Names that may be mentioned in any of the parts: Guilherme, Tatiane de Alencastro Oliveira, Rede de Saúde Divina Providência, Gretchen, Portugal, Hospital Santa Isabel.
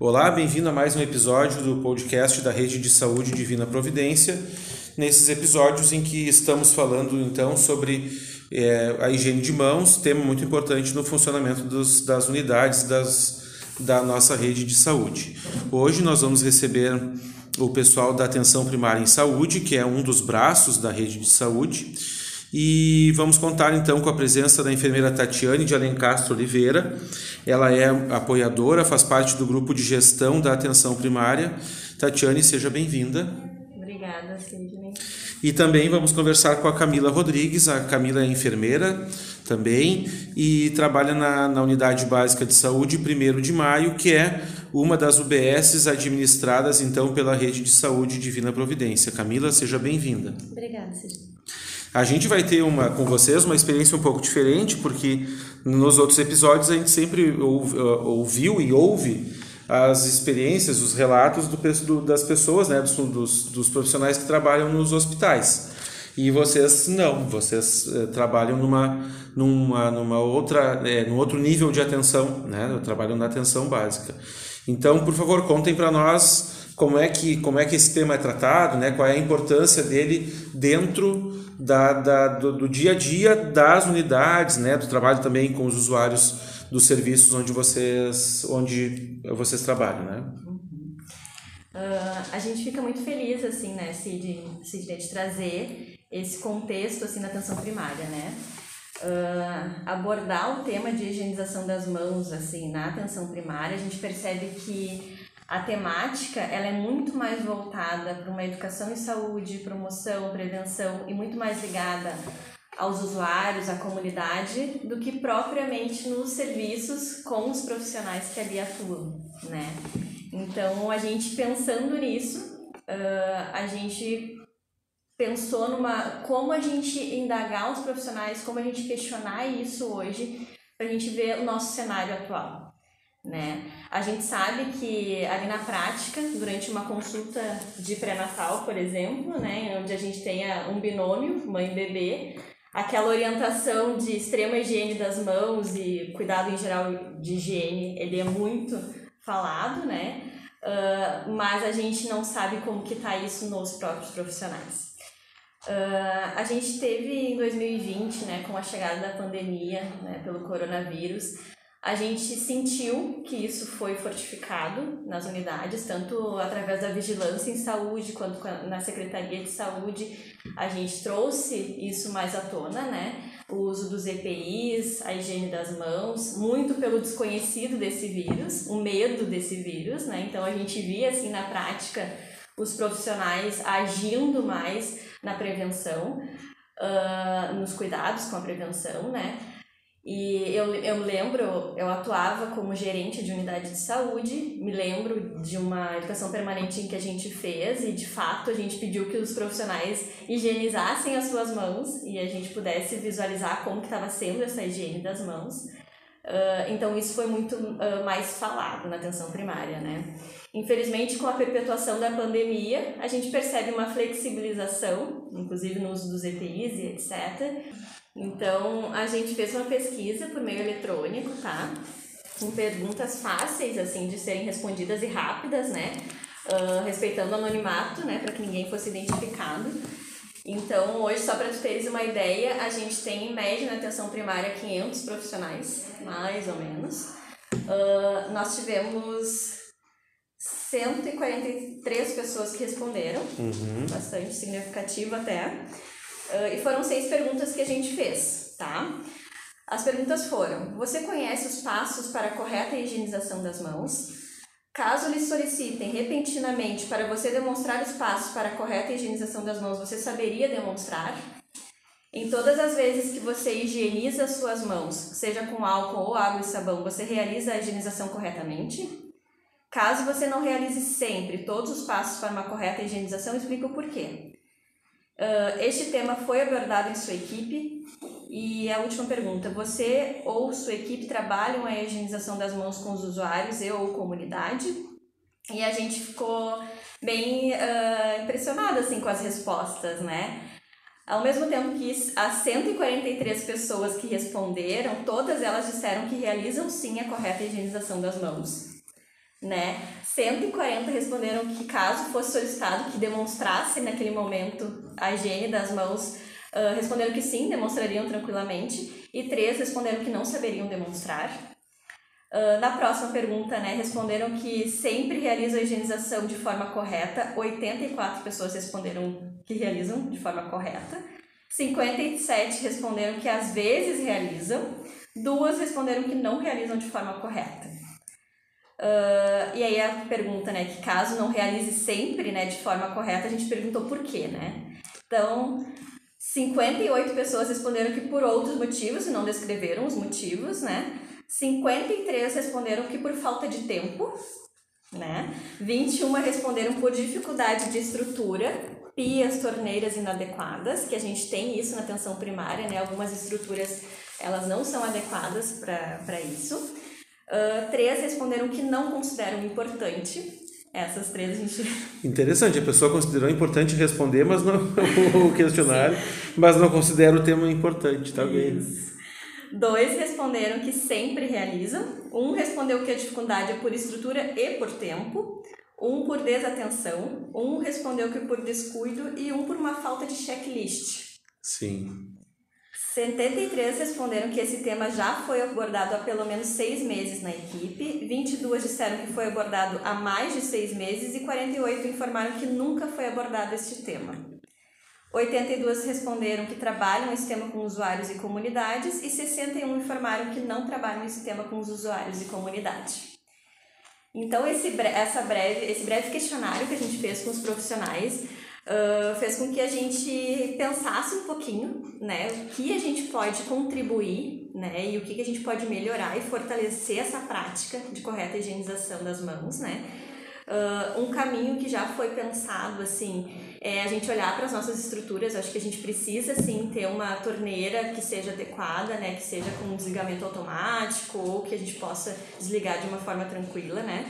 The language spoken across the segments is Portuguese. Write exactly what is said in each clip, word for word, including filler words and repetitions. Olá, bem-vindo a mais um episódio do podcast da Rede de Saúde Divina Providência, nesses episódios em que estamos falando então sobre é, a higiene de mãos, tema muito importante no funcionamento dos, das unidades das, da nossa rede de saúde. Hoje nós vamos receber o pessoal da Atenção Primária em Saúde, que é um dos braços da rede de saúde, e vamos contar então com a presença da enfermeira Tatiane de Alencastro Oliveira. Ela é apoiadora, faz parte do grupo de gestão da atenção primária. Tatiane, seja bem-vinda. Obrigada, Sidney. E também vamos conversar com a Camila Rodrigues. A Camila é enfermeira também e trabalha na, na Unidade Básica de Saúde primeiro de maio, que é uma das U B Ss administradas então pela Rede de Saúde Divina Providência. Camila, seja bem-vinda. Obrigada, Sidney. A gente vai ter uma, com vocês uma experiência um pouco diferente, porque nos outros episódios a gente sempre ouve, ouviu e ouve as experiências, os relatos do, das pessoas, né, dos, dos profissionais que trabalham nos hospitais. E vocês não, vocês é, trabalham numa, numa, numa outra, é, num outro nível de atenção, né, trabalham na atenção básica. Então, por favor, contem para nós como é que, como é que esse tema é tratado, né, qual é a importância dele dentro Da, da, do, do dia a dia das unidades, né, do trabalho também com os usuários dos serviços onde vocês, onde vocês trabalham, né? Uhum. Uh, a gente fica muito feliz, assim, né, Cid, Cid, de trazer esse contexto, assim, da atenção primária, né? Uh, abordar o tema de higienização das mãos, assim, na atenção primária, a gente percebe que a temática, ela é muito mais voltada para uma educação em saúde, promoção, prevenção e muito mais ligada aos usuários, à comunidade, do que propriamente nos serviços com os profissionais que ali atuam, né? Então, a gente pensando nisso, a gente pensou numa como a gente indagar os profissionais, como a gente questionar isso hoje, para a gente ver o nosso cenário atual, né? A gente sabe que ali na prática, durante uma consulta de pré-natal, por exemplo, né, onde a gente tenha um binômio, mãe e bebê, aquela orientação de extrema higiene das mãos e cuidado em geral de higiene, ele é muito falado, né? Uh, mas a gente não sabe como que tá isso nos próprios profissionais. Uh, a gente teve em dois mil e vinte, né, com a chegada da pandemia, né, pelo coronavírus, a gente sentiu que isso foi fortificado nas unidades, tanto através da vigilância em saúde quanto na Secretaria de Saúde. A gente trouxe isso mais à tona, né? O uso dos E P Is, a higiene das mãos, muito pelo desconhecido desse vírus, o medo desse vírus, né? Então a gente via, assim, na prática, os profissionais agindo mais na prevenção, uh, nos cuidados com a prevenção, né? E eu, eu lembro, eu atuava como gerente de unidade de saúde, me lembro de uma educação permanente que a gente fez e, de fato, a gente pediu que os profissionais higienizassem as suas mãos e a gente pudesse visualizar como que estava sendo essa higiene das mãos. Uh, então, isso foi muito uh, mais falado na atenção primária, né? Infelizmente, com a perpetuação da pandemia, a gente percebe uma flexibilização, inclusive no uso dos E P Is e etcétera. Então, a gente fez uma pesquisa por meio eletrônico, tá? Com perguntas fáceis, assim, de serem respondidas e rápidas, né? Uh, respeitando o anonimato, né? Para que ninguém fosse identificado. Então, hoje, só para tu teres uma ideia, a gente tem, em média, na atenção primária, quinhentos profissionais, mais ou menos. Uh, nós tivemos cento e quarenta e três pessoas que responderam, uhum. Bastante significativo até. Uh, e foram seis perguntas que a gente fez, tá? As perguntas foram: você conhece os passos para a correta higienização das mãos? Caso lhes solicitem repentinamente para você demonstrar os passos para a correta higienização das mãos, você saberia demonstrar? Em todas as vezes que você higieniza suas mãos, seja com álcool ou água e sabão, você realiza a higienização corretamente? Caso você não realize sempre todos os passos para uma correta higienização, explica o porquê. Uh, este tema foi abordado em sua equipe. E a última pergunta: você ou sua equipe trabalham a higienização das mãos com os usuários e ou comunidade? E a gente ficou bem uh, impressionada, assim, com as respostas, né? Ao mesmo tempo que as cento e quarenta e três pessoas que responderam, todas elas disseram que realizam sim a correta higienização das mãos. né? cento e quarenta responderam que caso fosse solicitado que demonstrasse naquele momento a higiene das mãos, uh, responderam que sim, demonstrariam tranquilamente, e três responderam que não saberiam demonstrar. Uh, na próxima pergunta, né, responderam que sempre realizam a higienização de forma correta, oitenta e quatro pessoas responderam que realizam de forma correta, cinquenta e sete responderam que às vezes realizam, duas responderam que não realizam de forma correta. Uh, e aí a pergunta, né, que caso não realize sempre, né, de forma correta, a gente perguntou por quê, né? Então, cinquenta e oito pessoas responderam que por outros motivos, e não descreveram os motivos, né? cinquenta e três responderam que por falta de tempo, né? vinte e um responderam por dificuldade de estrutura, pias, torneiras inadequadas, que a gente tem isso na atenção primária, né? Algumas estruturas, elas não são adequadas para isso. Uh, três responderam que não consideram importante. Essas três a gente... Interessante, a pessoa considerou importante responder, mas não o questionário, mas não considera o tema importante, talvez. Dois responderam que sempre realizam. Um respondeu que a dificuldade é por estrutura e por tempo. Um por desatenção. Um respondeu que por descuido e um por uma falta de checklist. Sim. setenta e três responderam que esse tema já foi abordado há pelo menos seis meses na equipe, vinte e dois disseram que foi abordado há mais de seis meses e quarenta e oito informaram que nunca foi abordado este tema. oitenta e dois responderam que trabalham esse tema com usuários e comunidades e sessenta e um informaram que não trabalham esse tema com os usuários e comunidade. Então, esse, essa breve, esse breve questionário que a gente fez com os profissionais Uh, fez com que a gente pensasse um pouquinho, né, o que a gente pode contribuir, né, e o que, que a gente pode melhorar e fortalecer essa prática de correta higienização das mãos, né. Uh, um caminho que já foi pensado, assim, é a gente olhar para as nossas estruturas. Acho que a gente precisa, assim, ter uma torneira que seja adequada, né, que seja com um desligamento automático ou que a gente possa desligar de uma forma tranquila, né.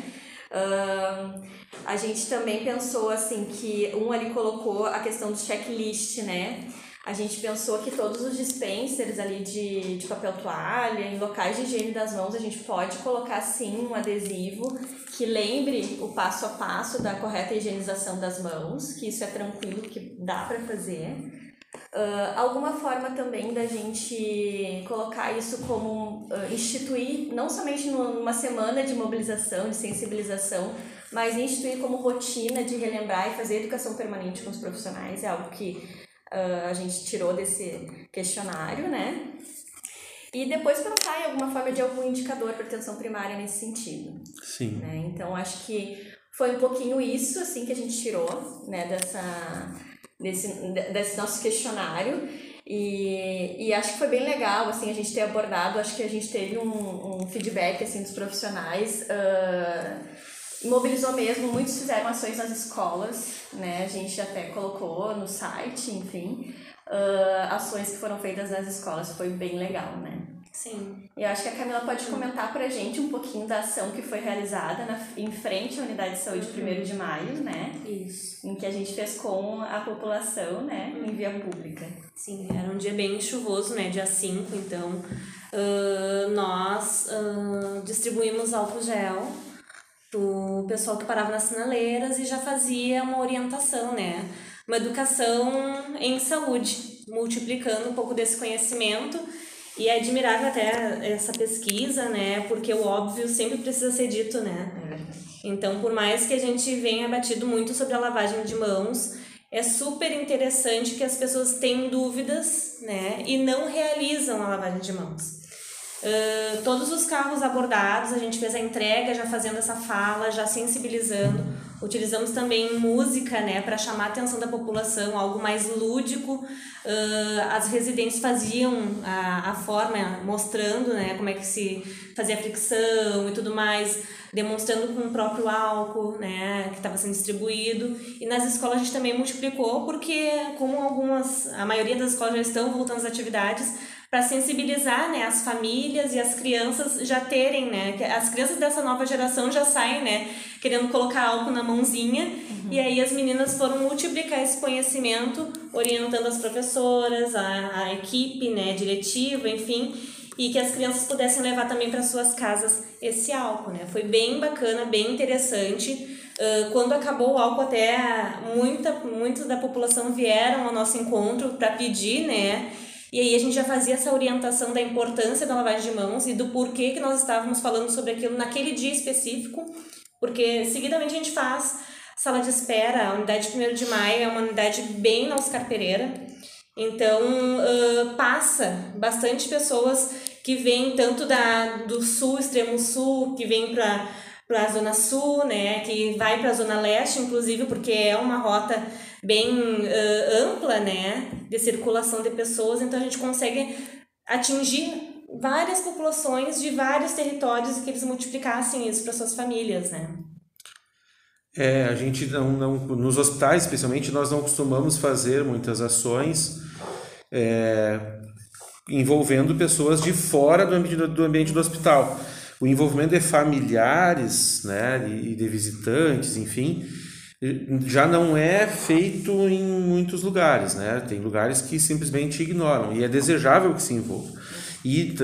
Uh, a gente também pensou, assim, que um ali colocou a questão do checklist, né? A gente pensou que todos os dispensers ali de, de papel toalha, em locais de higiene das mãos, a gente pode colocar, sim, um adesivo que lembre o passo a passo da correta higienização das mãos, que isso é tranquilo, que dá para fazer. Uh, alguma forma também da gente colocar isso como uh, instituir, não somente numa semana de mobilização, de sensibilização, mas instituir como rotina de relembrar e fazer educação permanente com os profissionais. É algo que uh, a gente tirou desse questionário, né? E depois pensar em alguma forma de algum indicador para atenção primária nesse sentido. Sim. Né? Então, acho que foi um pouquinho isso, assim, que a gente tirou, né, dessa... Desse, desse nosso questionário, e, e acho que foi bem legal, assim, a gente ter abordado. Acho que a gente teve um, um feedback, assim, dos profissionais, uh, mobilizou mesmo, muitos fizeram ações nas escolas, né, a gente até colocou no site, enfim, uh, ações que foram feitas nas escolas, foi bem legal, né. Sim. E acho que a Camila pode Sim. comentar pra gente um pouquinho da ação que foi realizada na, em frente à Unidade de Saúde primeiro de Maio, né? Isso. Em que a gente fez com a população, né, em via pública. Sim, era um dia bem chuvoso, né, dia cinco, então uh, nós uh, distribuímos álcool gel pro pessoal que parava nas sinaleiras e já fazia uma orientação, né, uma educação em saúde, multiplicando um pouco desse conhecimento. E é admirável até essa pesquisa, né? Porque o óbvio sempre precisa ser dito, né? Então, por mais que a gente venha batido muito sobre a lavagem de mãos, é super interessante que as pessoas têm dúvidas, né? E não realizam a lavagem de mãos. Uh, todos os carros abordados, a gente fez a entrega já fazendo essa fala, já sensibilizando. Utilizamos também música, né, para chamar a atenção da população, algo mais lúdico. Uh, as residentes faziam a, a forma, mostrando, né, como é que se fazia a fricção e tudo mais, demonstrando com o próprio álcool, né, que estava sendo distribuído. E nas escolas a gente também multiplicou, porque como algumas, a maioria das escolas já estão voltando às atividades, para sensibilizar, né, as famílias e as crianças já terem, né, as crianças dessa nova geração já saem, né, querendo colocar álcool na mãozinha, uhum. E aí as meninas foram multiplicar esse conhecimento, orientando as professoras, a, a equipe, né, diretiva, enfim, e que as crianças pudessem levar também para suas casas esse álcool, né? Foi bem bacana, bem interessante. Uh, quando acabou o álcool, até muita, muita da população vieram ao nosso encontro para pedir, né? E aí a gente já fazia essa orientação da importância da lavagem de mãos e do porquê que nós estávamos falando sobre aquilo naquele dia específico, porque seguidamente a gente faz sala de espera. A unidade primeiro de maio é uma unidade bem na Oscar Pereira, então uh, passa bastante pessoas que vêm tanto da, do sul, extremo sul, que vêm para para a zona sul, né, que vai para a zona leste, inclusive, porque é uma rota bem uh, ampla, né, de circulação de pessoas, então a gente consegue atingir várias populações de vários territórios e que eles multiplicassem isso para suas famílias, né. É, a gente não, não, nos hospitais, especialmente, nós não costumamos fazer muitas ações é, envolvendo pessoas de fora do ambiente do, do ambiente do hospital. O envolvimento de familiares, né, e de visitantes, enfim, já não é feito em muitos lugares, né? Tem lugares que simplesmente ignoram e é desejável que se envolva. E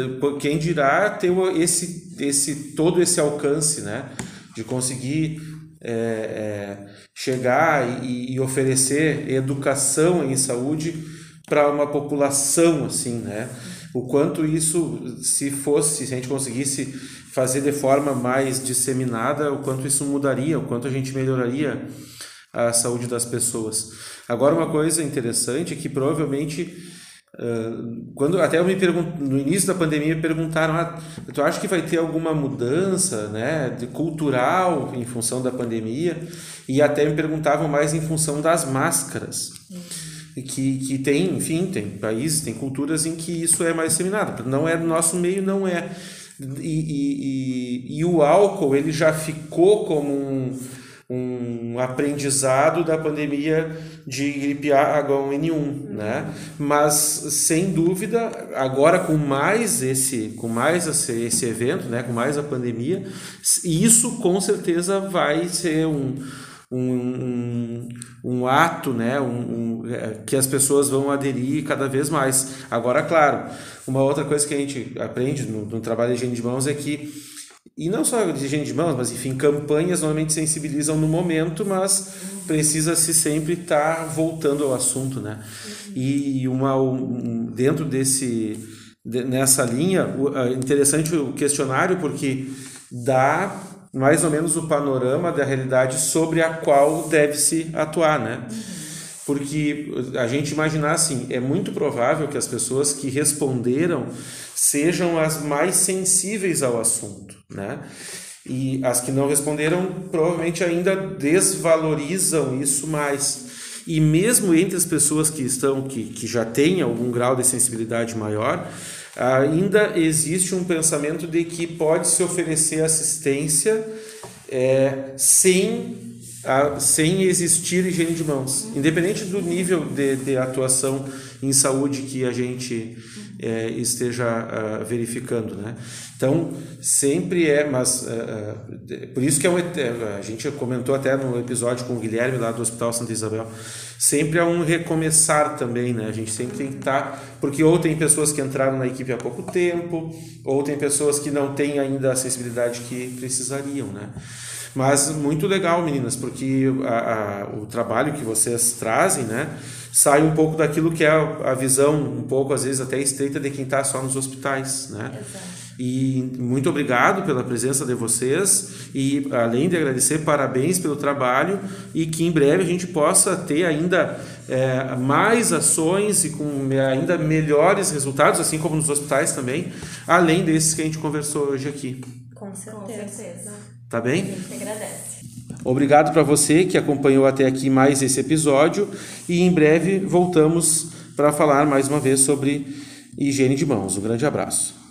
quem dirá ter esse, esse, todo esse alcance, né, de conseguir é, é, chegar e, e oferecer educação em saúde para uma população, assim, né? O quanto isso, se fosse, se a gente conseguisse fazer de forma mais disseminada, o quanto isso mudaria, o quanto a gente melhoraria a saúde das pessoas. Agora, uma coisa interessante é que provavelmente, quando até eu me pergunto, no início da pandemia me perguntaram, ah, tu acha que vai ter alguma mudança, né, de cultural em função da pandemia? E até me perguntavam mais em função das máscaras. Que, que tem, enfim, tem países, tem culturas em que isso é mais disseminado. Não é do nosso meio, não é. E, e, e o álcool, ele já ficou como um, um aprendizado da pandemia de gripe H um N um, né? Mas, sem dúvida, agora com mais esse, com mais esse, esse evento, né? Com mais a pandemia, isso com certeza vai ser um... Um, um, um ato, né, um, um, que as pessoas vão aderir cada vez mais. Agora, claro, uma outra coisa que a gente aprende no, no trabalho de higiene de mãos é que, e não só de higiene de mãos, mas enfim, campanhas normalmente sensibilizam no momento, mas precisa-se sempre estar tá voltando ao assunto, né? E uma, um, dentro desse, nessa linha, interessante o questionário, porque dá mais ou menos o panorama da realidade sobre a qual deve-se atuar, né? Porque a gente imaginar assim, é muito provável que as pessoas que responderam sejam as mais sensíveis ao assunto, né? E as que não responderam provavelmente ainda desvalorizam isso mais. E mesmo entre as pessoas que estão, que, que já têm algum grau de sensibilidade maior, ainda existe um pensamento de que pode-se oferecer assistência é, sem, a, sem existir higiene de mãos. Independente do nível de, de atuação em saúde que a gente é, esteja uh, verificando, né? Então, sempre é, mas... Uh, uh, por isso que é um, a gente comentou até no episódio com o Guilherme, lá do Hospital Santa Isabel, sempre é um recomeçar também, né? A gente sempre tem que estar... Porque ou tem pessoas que entraram na equipe há pouco tempo, ou tem pessoas que não têm ainda a sensibilidade que precisariam, né? Mas muito legal, meninas, porque a, a, o trabalho que vocês trazem, né, sai um pouco daquilo que é a, a visão, um pouco, às vezes, até estreita de quem está só nos hospitais, né? Exato. E muito obrigado pela presença de vocês e, além de agradecer, parabéns pelo trabalho e que em breve a gente possa ter ainda é, mais ações e com ainda melhores resultados, assim como nos hospitais também, além desses que a gente conversou hoje aqui. Com certeza. Com certeza. Tá bem? A gente agradece. Obrigado para você que acompanhou até aqui mais esse episódio e em breve voltamos para falar mais uma vez sobre higiene de mãos. Um grande abraço.